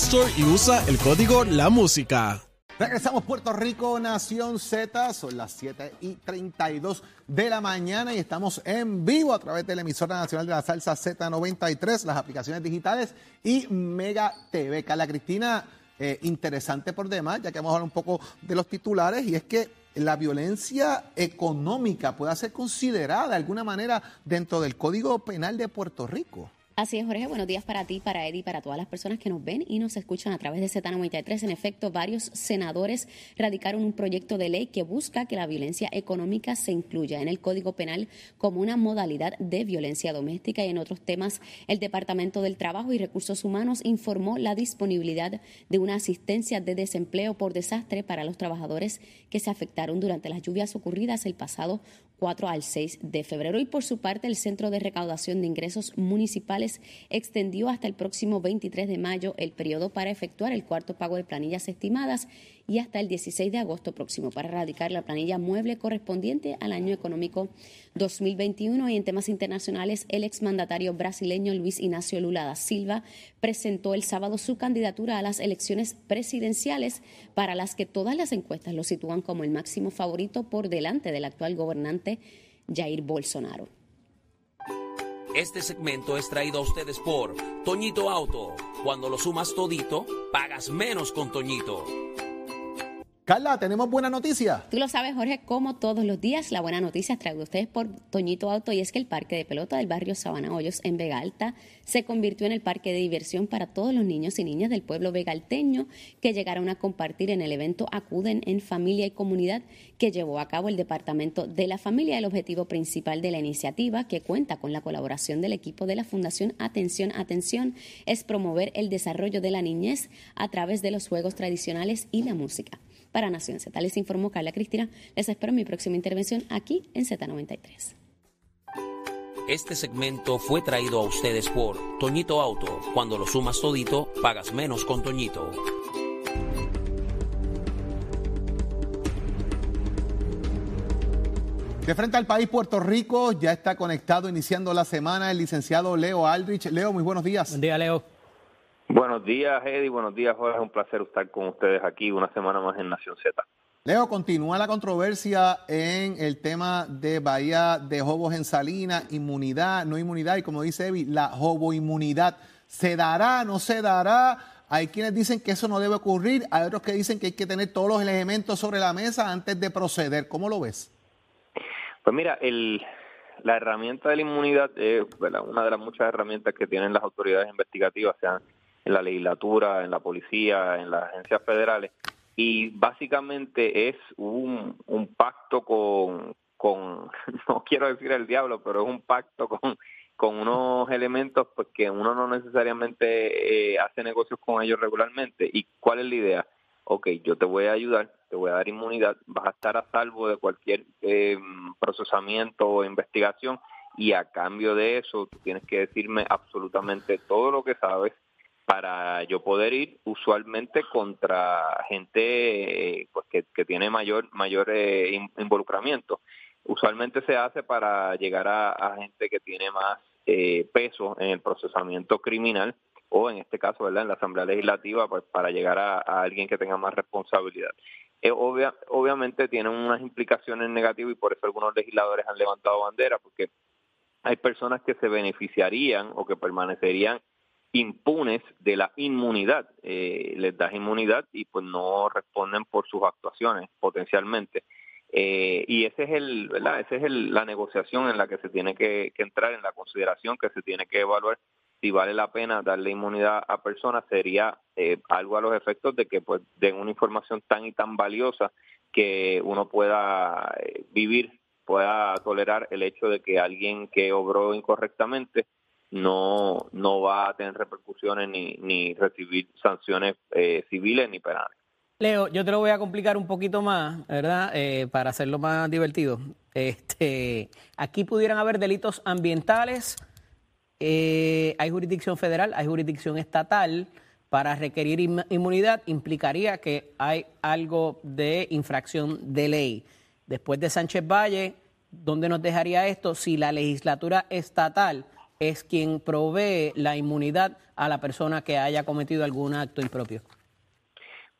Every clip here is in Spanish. Store y usa el código La Música. Regresamos Puerto Rico, Nación Z, son las 7:32 de la mañana y estamos en vivo a través de la emisora nacional de la salsa Z93, las aplicaciones digitales y Mega TV. Carla Cristina, interesante por demás, ya que vamos a hablar un poco de los titulares, y es que la violencia económica puede ser considerada de alguna manera dentro del Código Penal de Puerto Rico. Así es, Jorge. Buenos días para ti, para Eddie, para todas las personas que nos ven y nos escuchan a través de Z93. En efecto, varios senadores radicaron un proyecto de ley que busca que la violencia económica se incluya en el Código Penal como una modalidad de violencia doméstica. Y en otros temas, el Departamento del Trabajo y Recursos Humanos informó la disponibilidad de una asistencia de desempleo por desastre para los trabajadores que se afectaron durante las lluvias ocurridas el pasado 4 al 6 de febrero. Y por su parte, el Centro de Recaudación de Ingresos Municipales extendió hasta el próximo 23 de mayo el periodo para efectuar el cuarto pago de planillas estimadas y hasta el 16 de agosto próximo para erradicar la planilla mueble correspondiente al año económico 2021. Y en temas internacionales, el exmandatario brasileño Luiz Inácio Lula da Silva presentó el sábado su candidatura a las elecciones presidenciales, para las que todas las encuestas lo sitúan como el máximo favorito por delante del actual gobernante Jair Bolsonaro. Este segmento es traído a ustedes por Toñito Auto. Cuando lo sumas todito, pagas menos con Toñito. Carla, tenemos buena noticia. Tú lo sabes, Jorge, como todos los días, la buena noticia es traída a ustedes por Toñito Auto, y es que el parque de pelota del barrio Sabana Hoyos en Vega Alta se convirtió en el parque de diversión para todos los niños y niñas del pueblo vegalteño que llegaron a compartir en el evento Acuden en Familia y Comunidad, que llevó a cabo el Departamento de la Familia. El objetivo principal de la iniciativa, que cuenta con la colaboración del equipo de la Fundación Atención, Atención, es promover el desarrollo de la niñez a través de los juegos tradicionales y la música. Para Nación Z, les informó Carla Cristina. Les espero en mi próxima intervención aquí en Z93. Este segmento fue traído a ustedes por Toñito Auto. Cuando lo sumas todito, pagas menos con Toñito. De frente al país, Puerto Rico, ya está conectado, iniciando la semana, el licenciado Leo Aldridge. Leo, muy buenos días. Buen día, Leo. Buenos días, Eddie. Buenos días, Jorge. Es un placer estar con ustedes aquí una semana más en Nación Z. Leo, continúa la controversia en el tema de Bahía de Jobos en Salinas, inmunidad, no inmunidad, y como dice Evi, la joboinmunidad. ¿Se dará, no se dará? Hay quienes dicen que eso no debe ocurrir, hay otros que dicen que hay que tener todos los elementos sobre la mesa antes de proceder. ¿Cómo lo ves? Pues mira, la herramienta de la inmunidad es una de las muchas herramientas que tienen las autoridades investigativas, sean en la legislatura, en la policía, en las agencias federales, y básicamente es un pacto con no quiero decir el diablo, pero es un pacto con unos elementos pues que uno no necesariamente hace negocios con ellos regularmente. ¿Y cuál es la idea? Okay, yo te voy a ayudar, te voy a dar inmunidad, vas a estar a salvo de cualquier procesamiento o investigación, y a cambio de eso tú tienes que decirme absolutamente todo lo que sabes para yo poder ir, usualmente contra gente pues que tiene mayor involucramiento. Usualmente se hace para llegar a gente que tiene más peso en el procesamiento criminal, o en este caso, ¿verdad?, en la Asamblea Legislativa, pues para llegar a alguien que tenga más responsabilidad. Obviamente tienen unas implicaciones negativas, y por eso algunos legisladores han levantado bandera, porque hay personas que se beneficiarían o que permanecerían impunes de la inmunidad, les das inmunidad y pues no responden por sus actuaciones potencialmente. Y ese es el, ¿verdad? Ese es la negociación en la que se tiene que entrar, en la consideración que se tiene que evaluar si vale la pena darle inmunidad a personas. Sería algo a los efectos de que pues den una información tan y tan valiosa que uno pueda pueda tolerar el hecho de que alguien que obró incorrectamente no va a tener repercusiones ni recibir sanciones civiles ni penales. Leo, yo te lo voy a complicar un poquito más, ¿verdad? Para hacerlo más divertido. Aquí pudieran haber delitos ambientales, hay jurisdicción federal, hay jurisdicción estatal. Para requerir inmunidad implicaría que hay algo de infracción de ley. Después de Sánchez Valle, ¿dónde nos dejaría esto si la legislatura estatal es quien provee la inmunidad a la persona que haya cometido algún acto impropio?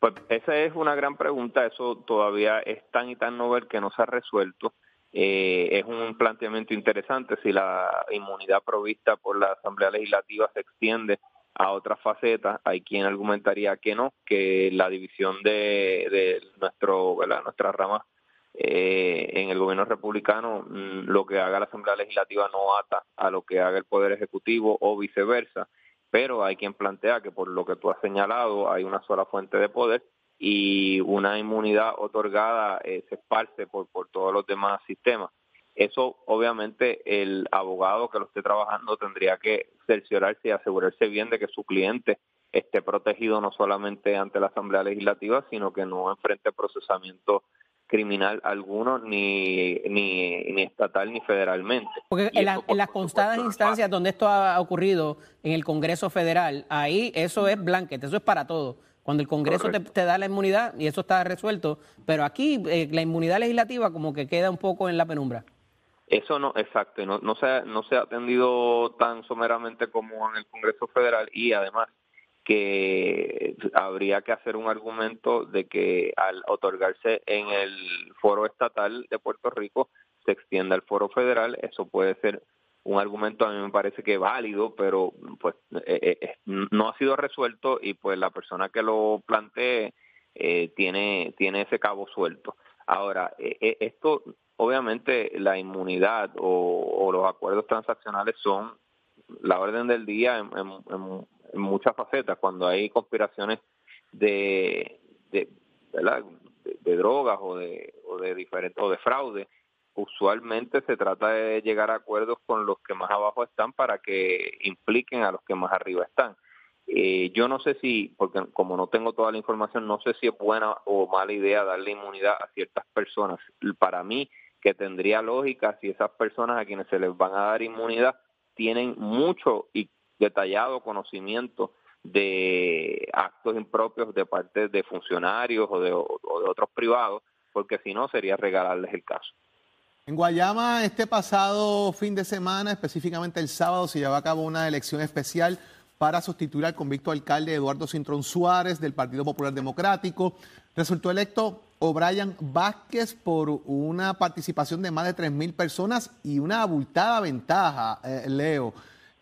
Pues esa es una gran pregunta, eso todavía es tan y tan novel que no se ha resuelto. Es un planteamiento interesante si la inmunidad provista por la Asamblea Legislativa se extiende a otras facetas. Hay quien argumentaría que no, que la división de nuestra rama en el gobierno republicano, lo que haga la Asamblea Legislativa no ata a lo que haga el Poder Ejecutivo o viceversa. Pero hay quien plantea que por lo que tú has señalado hay una sola fuente de poder y una inmunidad otorgada se esparce por todos los demás sistemas. Eso obviamente el abogado que lo esté trabajando tendría que cerciorarse y asegurarse bien de que su cliente esté protegido no solamente ante la Asamblea Legislativa, sino que no enfrente procesamiento criminal alguno, ni estatal ni federalmente. Porque en las constadas instancias donde esto ha ocurrido, en el Congreso Federal, ahí eso es blanket, eso es para todo. Cuando el Congreso te da la inmunidad, y eso está resuelto, pero aquí la inmunidad legislativa como que queda un poco en la penumbra. Eso no, exacto, no se ha atendido tan someramente como en el Congreso Federal, y además que habría que hacer un argumento de que al otorgarse en el foro estatal de Puerto Rico se extienda al foro federal. Eso puede ser un argumento, a mí me parece que válido, pero pues no ha sido resuelto y pues la persona que lo plantee tiene ese cabo suelto. Ahora, esto obviamente la inmunidad o los acuerdos transaccionales son la orden del día en muchas facetas, cuando hay conspiraciones de drogas o de fraude. Usualmente se trata de llegar a acuerdos con los que más abajo están para que impliquen a los que más arriba están. Yo no sé si, porque como no tengo toda la información, no sé si es buena o mala idea darle inmunidad a ciertas personas. Para mí, que tendría lógica si esas personas a quienes se les van a dar inmunidad tienen mucho y detallado conocimiento de actos impropios de parte de funcionarios o de otros privados, porque si no sería regalarles el caso. En Guayama, este pasado fin de semana, específicamente el sábado, se llevó a cabo una elección especial para sustituir al convicto alcalde Eduardo Cintrón Suárez del Partido Popular Democrático. Resultó electo O Brian Vázquez por una participación de más de 3.000 personas y una abultada ventaja, Leo.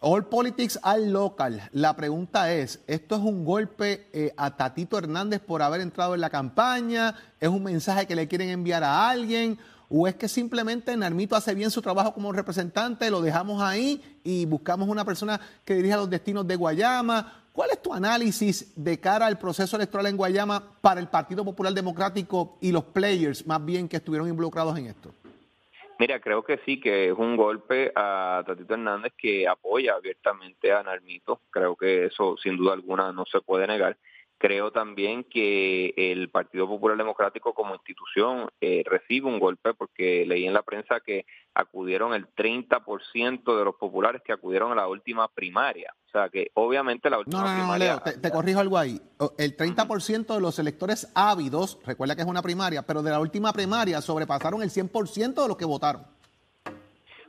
All Politics al Local. La pregunta es, ¿esto es un golpe a Tatito Hernández por haber entrado en la campaña? ¿Es un mensaje que le quieren enviar a alguien? ¿O es que simplemente Narmito hace bien su trabajo como representante, lo dejamos ahí y buscamos una persona que dirija los destinos de Guayama? ¿Cuál es tu análisis de cara al proceso electoral en Guayama para el Partido Popular Democrático y los players más bien que estuvieron involucrados en esto? Mira, creo que sí, que es un golpe a Tatito Hernández, que apoya abiertamente a Narmito. Creo que eso sin duda alguna no se puede negar. Creo también que el Partido Popular Democrático como institución recibe un golpe, porque leí en la prensa que acudieron el 30% de los populares que acudieron a la última primaria. O sea que obviamente la última primaria... No, Leo, te corrijo algo ahí. El 30% de los electores ávidos, recuerda que es una primaria, pero de la última primaria sobrepasaron el 100% de los que votaron.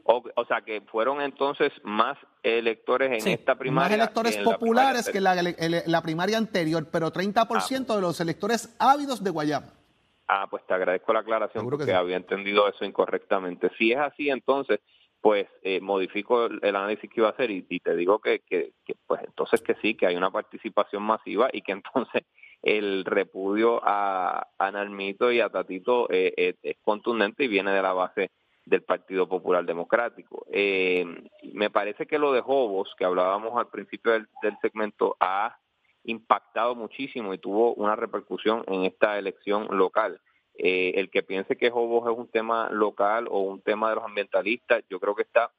O sea que fueron entonces más electores en esta primaria. Más electores que populares que la primaria anterior, pero 30% de los electores ávidos de Guayama. Pues te agradezco la aclaración, porque había entendido eso incorrectamente. Si es así, entonces pues modifico el análisis que iba a hacer y te digo que pues entonces que sí, que hay una participación masiva y que entonces el repudio a Nalmito y a Tatito es contundente y viene de la base del Partido Popular Democrático. Me parece que lo de Jobos, que hablábamos al principio del segmento, ha impactado muchísimo y tuvo una repercusión en esta elección local. El que piense que Jobos es un tema local o un tema de los ambientalistas, yo creo que está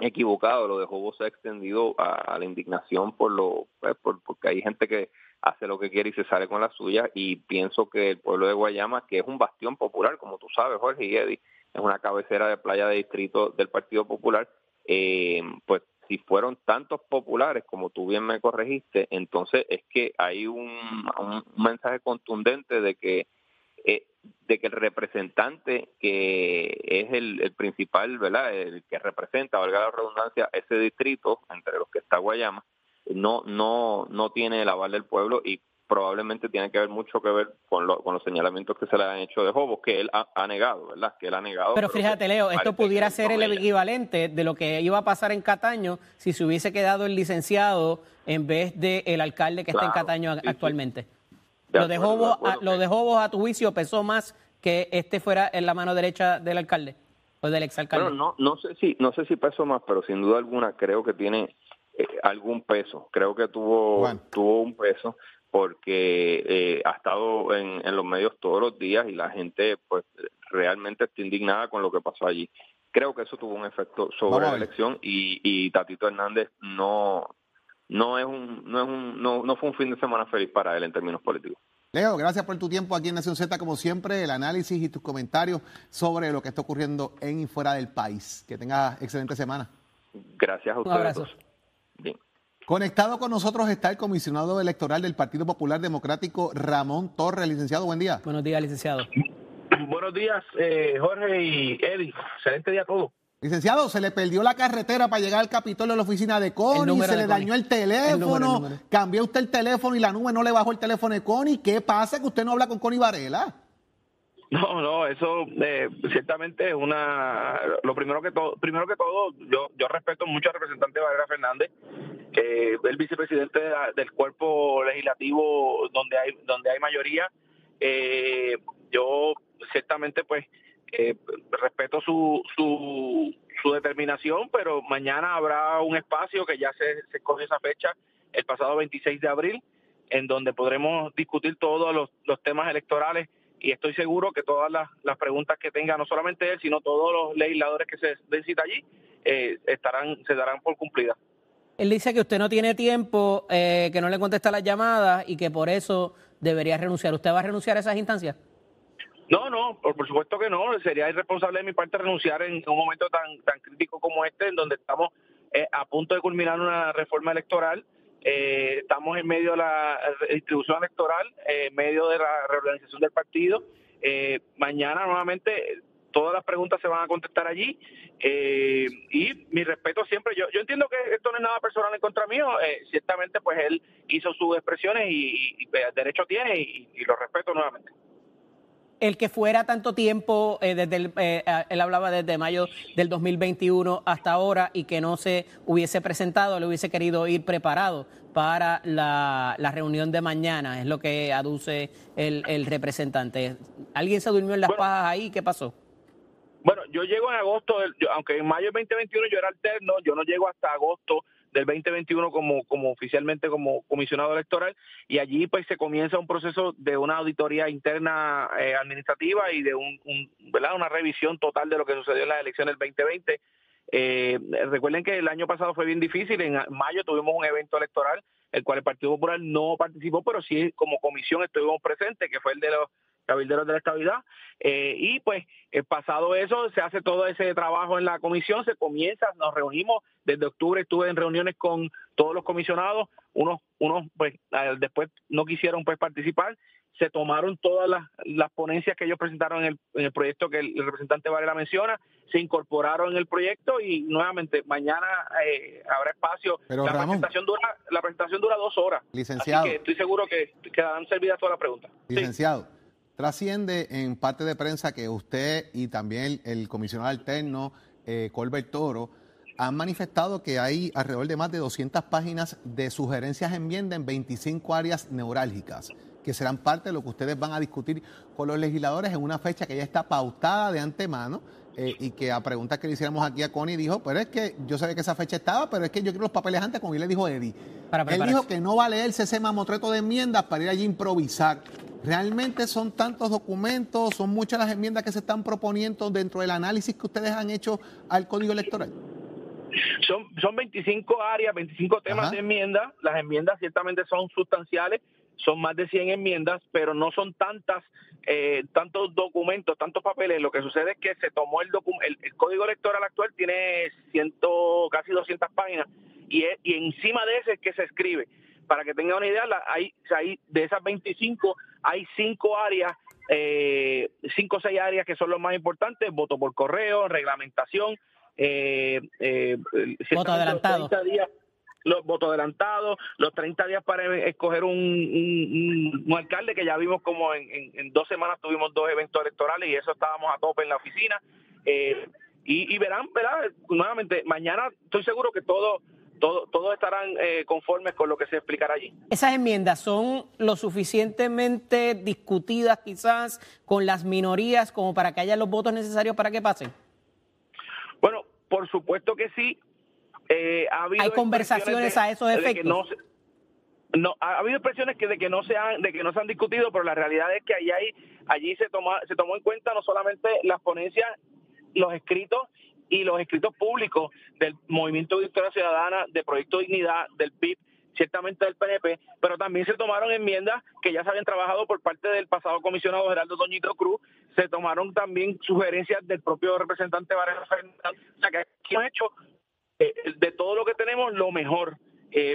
equivocado. Lo de Jobos se ha extendido a la indignación porque hay gente que hace lo que quiere y se sale con la suya, y pienso que el pueblo de Guayama, que es un bastión popular, como tú sabes, Jorge y Eddie, es una cabecera de playa de distrito del Partido Popular, pues si fueron tantos populares, como tú bien me corregiste, entonces es que hay un mensaje contundente de que el representante, que es el principal, ¿verdad?, el que representa, valga la redundancia, ese distrito, entre los que está Guayama, no tiene el aval del pueblo, y probablemente tiene que ver mucho que ver con los señalamientos que se le han hecho de Jobos, que él ha negado, ¿verdad? Que él ha negado. Pero fíjate, Leo, esto pudiera ser el equivalente de lo que iba a pasar en Cataño si se hubiese quedado el licenciado en vez del alcalde que está en Cataño actualmente. Lo de Jobos, a tu juicio, pesó más que este fuera en la mano derecha del alcalde o del exalcalde. Bueno, no sé si pesó más, pero sin duda alguna creo que tiene algún peso. Creo que tuvo un peso, porque ha estado en los medios todos los días y la gente pues realmente está indignada con lo que pasó allí. Creo que eso tuvo un efecto sobre la elección, y Tatito Hernández no fue un fin de semana feliz para él en términos políticos. Leo, gracias por tu tiempo aquí en Nación Z, como siempre, el análisis y tus comentarios sobre lo que está ocurriendo en y fuera del país. Que tengas excelente semana. Gracias a ustedes. Un abrazo. Bien. Conectado con nosotros está el comisionado electoral del Partido Popular Democrático, Ramón Torres. Licenciado, buen día. Buenos días, licenciado. Buenos días, Jorge y Eddie. Excelente día a todos. Licenciado, se le perdió la carretera para llegar al Capitolio a la oficina de Connie, se le dañó el teléfono, el número. Cambió usted el teléfono y la nube no le bajó el teléfono de Connie. ¿Qué pasa que usted no habla con Connie Varela? No, eso ciertamente es primero que todo, yo respeto mucho al representante Varela Fernández, el vicepresidente del cuerpo legislativo donde hay mayoría. Yo ciertamente pues respeto su determinación, pero mañana habrá un espacio que ya se escogió esa fecha, el pasado 26 de abril, en donde podremos discutir todos los temas electorales. Y estoy seguro que todas las preguntas que tenga, no solamente él, sino todos los legisladores que se visita allí, se darán por cumplidas. Él dice que usted no tiene tiempo, que no le contesta las llamadas y que por eso debería renunciar. ¿Usted va a renunciar a esas instancias? No, por supuesto que no. Sería irresponsable de mi parte renunciar en un momento tan crítico como este, en donde estamos a punto de culminar una reforma electoral. Estamos en medio de la distribución electoral, en medio de la reorganización del partido. Mañana nuevamente todas las preguntas se van a contestar allí, y mi respeto siempre. Yo entiendo que esto no es nada personal en contra mío, ciertamente pues él hizo sus expresiones y derecho tiene, y lo respeto nuevamente. El que fuera tanto tiempo, él hablaba desde mayo del 2021 hasta ahora, y que no se hubiese presentado, le hubiese querido ir preparado para la reunión de mañana, es lo que aduce el representante. ¿Alguien se durmió en las pajas ahí? ¿Qué pasó? Bueno, yo llego en agosto, aunque en mayo del 2021 yo era alterno, yo no llego hasta agosto del 2021 como oficialmente como comisionado electoral, y allí pues se comienza un proceso de una auditoría interna administrativa y de una revisión total de lo que sucedió en las elecciones del 2020. Recuerden que el año pasado fue bien difícil, en mayo tuvimos un evento electoral, el cual el Partido Popular no participó, pero sí como comisión estuvimos presentes, que fue el de los cabilderos de la estabilidad, y pues pasado eso, se hace todo ese trabajo en la comisión, nos reunimos desde octubre, estuve en reuniones con todos los comisionados, unos pues después no quisieron pues participar, se tomaron todas las ponencias que ellos presentaron en el proyecto que el representante Varela menciona, se incorporaron en el proyecto, y nuevamente mañana habrá espacio. Pero, Ramón, la presentación dura 2 horas. Licenciado. Así que estoy seguro que quedarán servidas todas las preguntas. Licenciado. Sí. Trasciende en parte de prensa que usted y también el comisionado alterno Colbert Toro, han manifestado que hay alrededor de más de 200 páginas de sugerencias de enmienda en 25 áreas neurálgicas, que serán parte de lo que ustedes van a discutir con los legisladores en una fecha que ya está pautada de antemano, y que a preguntas que le hiciéramos aquí a Connie dijo, pero es que yo sabía que esa fecha estaba, pero es que yo quiero los papeles antes, como él le dijo Eddie. Él dijo que no va a leerse ese mamotreto de enmiendas para ir allí a improvisar. Realmente son tantos documentos, son muchas las enmiendas que se están proponiendo dentro del análisis que ustedes han hecho al Código Electoral. Son 25 áreas, 25 temas. Ajá. De enmienda. Las enmiendas ciertamente son sustanciales, son más de 100 enmiendas, pero no son tantos documentos, tantos papeles. Lo que sucede es que se tomó el Código Electoral actual, tiene casi 200 páginas, y encima de ese es que se escribe. Para que tengan una idea, de esas 25 hay 5 áreas, 5 o 6 áreas que son los más importantes: voto por correo, reglamentación, voto adelantado, los votos adelantados, los 30 días para escoger un alcalde, que ya vimos como en 2 semanas tuvimos 2 eventos electorales y eso estábamos a tope en la oficina. Y verán, ¿verdad? Nuevamente, mañana estoy seguro que todos estarán conformes con lo que se explicará allí. ¿Esas enmiendas son lo suficientemente discutidas quizás con las minorías como para que haya los votos necesarios para que pasen? Bueno, por supuesto que sí. Hay conversaciones a esos efectos. Ha habido expresiones de que no se han discutido, pero la realidad es que allí se tomó en cuenta no solamente las ponencias, los escritos y los escritos públicos del Movimiento Victoria Ciudadana, de Proyecto Dignidad, del PIP, ciertamente del PNP, pero también se tomaron enmiendas que ya se habían trabajado por parte del pasado comisionado Gerardo Toñito Cruz. Se tomaron también sugerencias del propio representante Varela Fernández. O sea, que aquí hemos hecho de todo lo que tenemos lo mejor,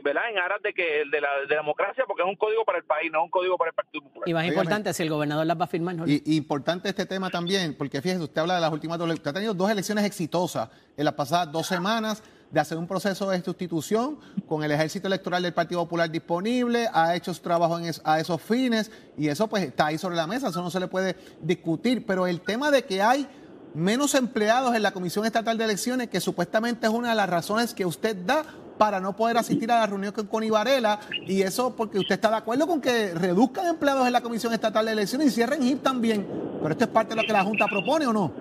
¿verdad? En aras de la democracia, porque es un código para el país, no es un código para el Partido Popular. Y más importante, si el gobernador las va a firmar, ¿no? Y importante este tema también, porque fíjese, usted habla de las últimas 2 elecciones. Usted ha tenido 2 elecciones exitosas en las pasadas 2 semanas, de hacer un proceso de sustitución con el ejército electoral del Partido Popular disponible, ha hecho su trabajo a esos fines, y eso pues está ahí sobre la mesa, eso no se le puede discutir. Pero el tema de que hay menos empleados en la Comisión Estatal de Elecciones, que supuestamente es una de las razones que usted da para no poder asistir a la reunión con Connie Varela, y eso porque usted está de acuerdo con que reduzcan empleados en la Comisión Estatal de Elecciones y cierren HIP también, pero esto es parte de lo que la Junta propone, ¿o no?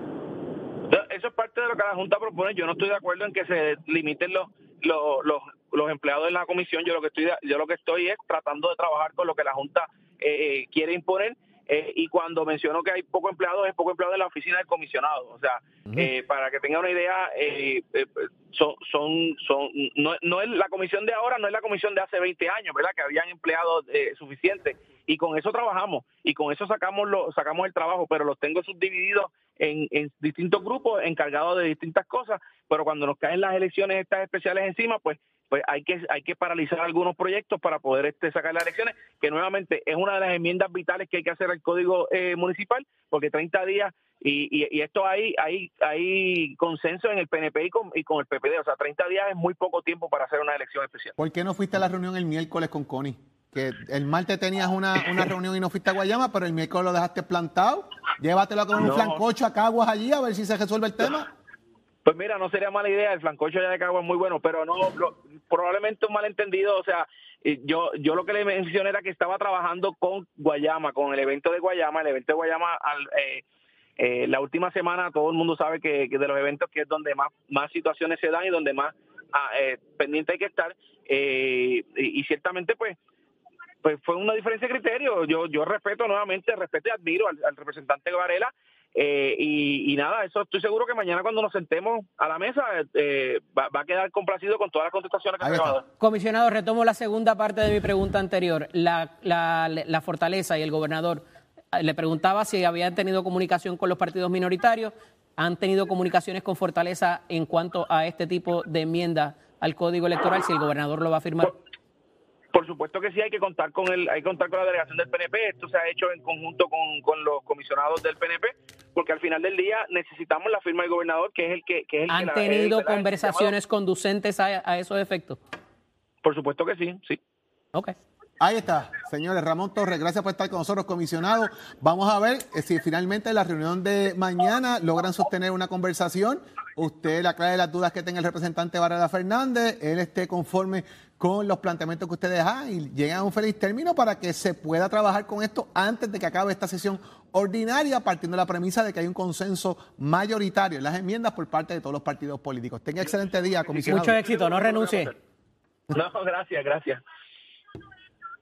Eso es parte de lo que la Junta propone. Yo no estoy de acuerdo en que se limiten los empleados en la comisión. Yo lo que estoy es tratando de trabajar con lo que la Junta quiere imponer. Y cuando menciono que hay pocos empleados, es poco empleado en la oficina del comisionado. O sea, para que tengan una idea, no es la comisión de ahora, no es la comisión de hace 20 años, ¿verdad? Que habían empleados suficientes. Y con eso trabajamos, y con eso sacamos el trabajo, pero los tengo subdivididos en distintos grupos, encargados de distintas cosas. Pero cuando nos caen las elecciones estas especiales encima, pues hay que paralizar algunos proyectos para poder sacar las elecciones, que nuevamente es una de las enmiendas vitales que hay que hacer al Código Municipal, porque 30 días, y esto hay consenso en el PNP y con el PPD, o sea, 30 días es muy poco tiempo para hacer una elección especial. ¿Por qué no fuiste a la reunión el miércoles con Connie? Que el martes tenías una reunión y no fuiste a Guayama, pero el miércoles lo dejaste plantado. Llévatelo con un flancocho a Caguas allí a ver si se resuelve el tema. Pues mira, no sería mala idea, el flancocho ya de Caguas es muy bueno, pero probablemente un malentendido. O sea, yo lo que le mencioné era que estaba trabajando con Guayama, con el evento de Guayama, la última semana. Todo el mundo sabe que de los eventos que es donde más situaciones se dan y donde más pendiente hay que estar, y ciertamente pues fue una diferencia de criterio. Yo respeto y admiro al representante Varela, y nada, eso estoy seguro que mañana cuando nos sentemos a la mesa va a quedar complacido con todas las contestaciones que se van a dar. Comisionado, retomo la segunda parte de mi pregunta anterior. La fortaleza y el gobernador, le preguntaba si habían tenido comunicación con los partidos minoritarios. ¿Han tenido comunicaciones con Fortaleza en cuanto a este tipo de enmienda al Código Electoral, si el gobernador lo va a firmar? Por supuesto que sí, hay que contar con la delegación del PNP. Esto se ha hecho en conjunto con los comisionados del PNP, porque al final del día necesitamos la firma del gobernador, que es el que... ¿Han tenido conversaciones conducentes a esos efectos? Por supuesto que sí. Ok. Ahí está, señores. Ramón Torres, gracias por estar con nosotros, comisionado. Vamos a ver si finalmente en la reunión de mañana logran sostener una conversación. usted le aclare las dudas que tenga el representante Varela Fernández, él esté conforme con los planteamientos que ustedes hagan y lleguen a un feliz término para que se pueda trabajar con esto antes de que acabe esta sesión ordinaria, partiendo de la premisa de que hay un consenso mayoritario en las enmiendas por parte de todos los partidos políticos. Tenga excelente día, comisionado. Mucho éxito, no renuncie. No, gracias, gracias.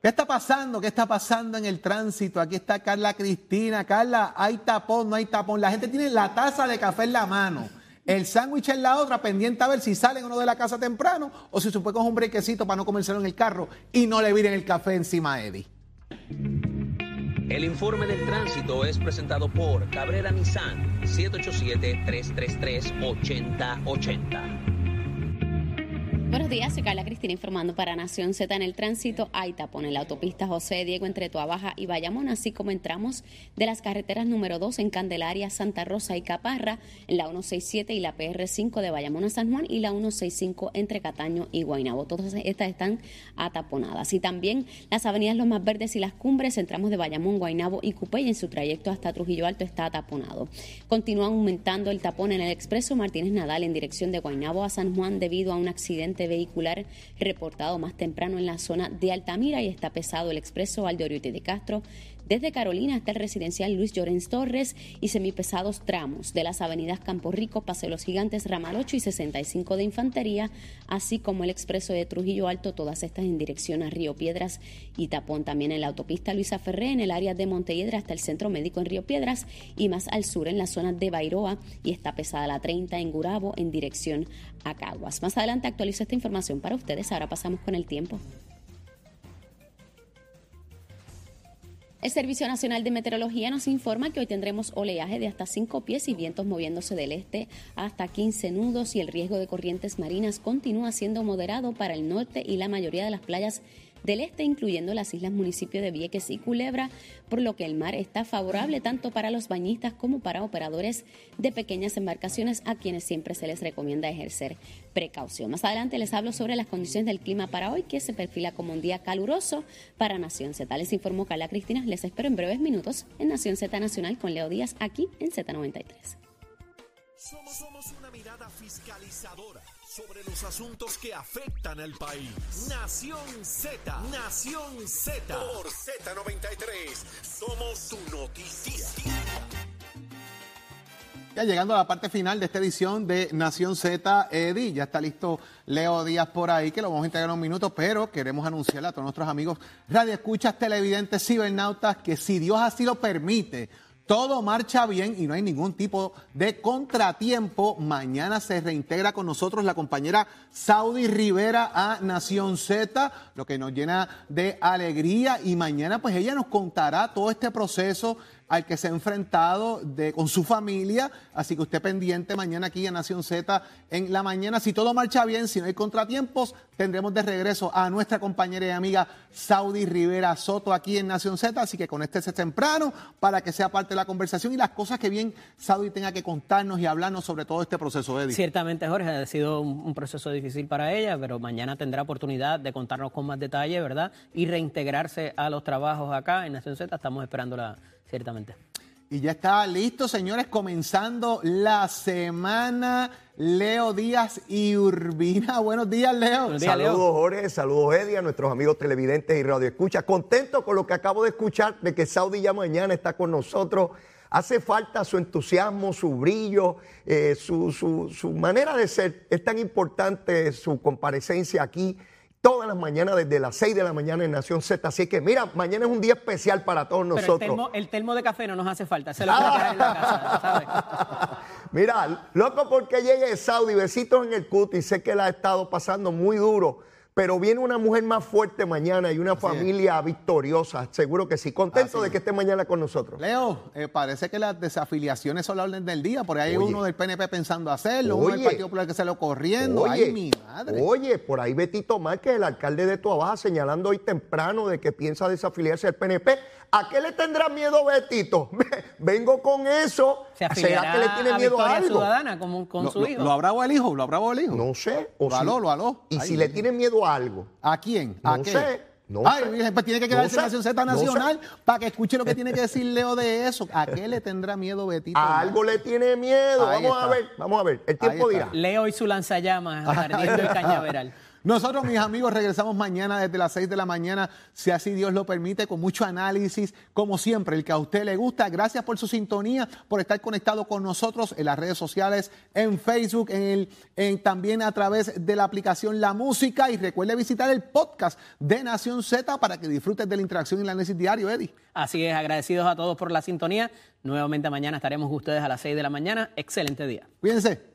¿Qué está pasando? ¿Qué está pasando en el tránsito? Aquí está Carla Cristina. Carla, ¿hay tapón? ¿No hay tapón? La gente tiene la taza de café en la mano, el sándwich en la otra, pendiente a ver si salen o no de la casa temprano o si se puede coger un brequecito para no comérselo en el carro y no le viren el café encima a Eddie. El informe del tránsito es presentado por Cabrera Nissan, 787-333-8080. Buenos días, soy Carla Cristina informando para Nación Z. En el tránsito hay tapón en la autopista José Diego entre Toa Baja y Bayamón, así como en tramos de las carreteras número 2 en Candelaria, Santa Rosa y Caparra, en la 167 y la PR5 de Bayamón a San Juan y la 165 entre Cataño y Guaynabo. Todas estas están ataponadas. Y también las avenidas Los Más Verdes y Las Cumbres en tramos de Bayamón, Guaynabo y Cupey y en su trayecto hasta Trujillo Alto está ataponado. Continúa aumentando el tapón en el expreso Martínez Nadal en dirección de Guaynabo a San Juan debido a un accidente vehicular reportado más temprano en la zona de Altamira y está pesado el expreso Valdeoriotti de Castro desde Carolina hasta el residencial Luis Llorens Torres y semipesados tramos de las avenidas Campo Rico, Paseo Los Gigantes, Ramal 8 y 65 de Infantería, así como el expreso de Trujillo Alto, todas estas en dirección a Río Piedras y tapón también en la autopista Luisa Ferré en el área de Montelledra hasta el Centro Médico en Río Piedras y más al sur en la zona de Bairoa y está pesada la 30 en Gurabo en dirección a Caguas. Más adelante actualizo esta información para ustedes, ahora pasamos con el tiempo. El Servicio Nacional de Meteorología nos informa que hoy tendremos oleaje de hasta 5 pies y vientos moviéndose del este hasta 15 nudos y el riesgo de corrientes marinas continúa siendo moderado para el norte y la mayoría de las playas del este, incluyendo las islas municipios de Vieques y Culebra, por lo que el mar está favorable tanto para los bañistas como para operadores de pequeñas embarcaciones a quienes siempre se les recomienda ejercer precaución. Más adelante les hablo sobre las condiciones del clima para hoy, que se perfila como un día caluroso para Nación Z. Les informó Carla Cristina, les espero en breves minutos en Nación Z Nacional con Leo Díaz aquí en Z93. Somos una mirada fiscalizadora sobre los asuntos que afectan al país. Nación Z, por Z93, somos tu noticia. Ya llegando a la parte final de esta edición de Nación Z, Eddie, ya está listo Leo Díaz por ahí, que lo vamos a entregar en unos minutos, pero queremos anunciarle a todos nuestros amigos radioescuchas, televidentes, cibernautas, que si Dios así lo permite, todo marcha bien y no hay ningún tipo de contratiempo. Mañana se reintegra con nosotros la compañera Saudi Rivera a Nación Z, lo que nos llena de alegría. Y mañana pues ella nos contará todo este proceso al que se ha enfrentado con su familia. Así que usted pendiente mañana aquí en Nación Z en la mañana. Si todo marcha bien, si no hay contratiempos, tendremos de regreso a nuestra compañera y amiga Saudi Rivera Soto aquí en Nación Z. Así que conéctese temprano para que sea parte de la conversación y las cosas que bien Saudi tenga que contarnos y hablarnos sobre todo este proceso, Eddie. Ciertamente, Jorge, ha sido un proceso difícil para ella, pero mañana tendrá oportunidad de contarnos con más detalle, ¿verdad? Y reintegrarse a los trabajos acá en Nación Z. Estamos esperándola ciertamente. Y ya está listo, señores, comenzando la semana. Leo Díaz y Urbina. Buenos días, Leo. Buenos días, saludos, Leo. Jorge. Saludos, Eddie, a nuestros amigos televidentes y radioescuchas. Contento con lo que acabo de escuchar de que Saudi ya mañana está con nosotros. Hace falta su entusiasmo, su brillo, su manera de ser. Es tan importante su comparecencia aquí todas las mañanas, desde las 6 de la mañana en Nación Z. Así que, mira, mañana es un día especial para todos nosotros. Pero el termo de café no nos hace falta, se lo voy a dejar en la casa, ¿sabes? Mira, loco porque llegue Saudi, besitos en el cutis, sé que la ha estado pasando muy duro, pero viene una mujer más fuerte mañana y una así familia es victoriosa, seguro que sí. Contento así de que esté mañana con nosotros. Leo, parece que las desafiliaciones son la orden del día, por ahí hay uno del PNP pensando hacerlo, uno del Partido Popular que se lo corriendo. Ay, mi madre. Oye, por ahí Betito Márquez, el alcalde de Toa Baja, señalando hoy temprano de que piensa desafiliarse del PNP. ¿A qué le tendrá miedo Betito? Vengo con eso. ¿Será que le tiene miedo a algo? Ciudadana, con su hijo. ¿Lo habrá o el hijo? No sé. ¿Lo aló? ¿Y si le tiene miedo a algo? ¿A quién? No sé. No, pues tiene que quedarse en Nación Z Nacional para que escuche lo que tiene que decir Leo de eso. ¿A qué le tendrá miedo Betito? A algo le tiene miedo. Vamos a ver. El tiempo dirá. Leo y su lanzallamas ardiendo el cañaveral. Nosotros, mis amigos, regresamos mañana desde las 6 de la mañana, si así Dios lo permite, con mucho análisis, como siempre, el que a usted le gusta. Gracias por su sintonía, por estar conectado con nosotros en las redes sociales, en Facebook, también a través de la aplicación La Música. Y recuerde visitar el podcast de Nación Z para que disfrutes de la interacción y el análisis diario, Eddie. Así es, agradecidos a todos por la sintonía. Nuevamente mañana estaremos con ustedes a las 6 de la mañana. Excelente día. Cuídense.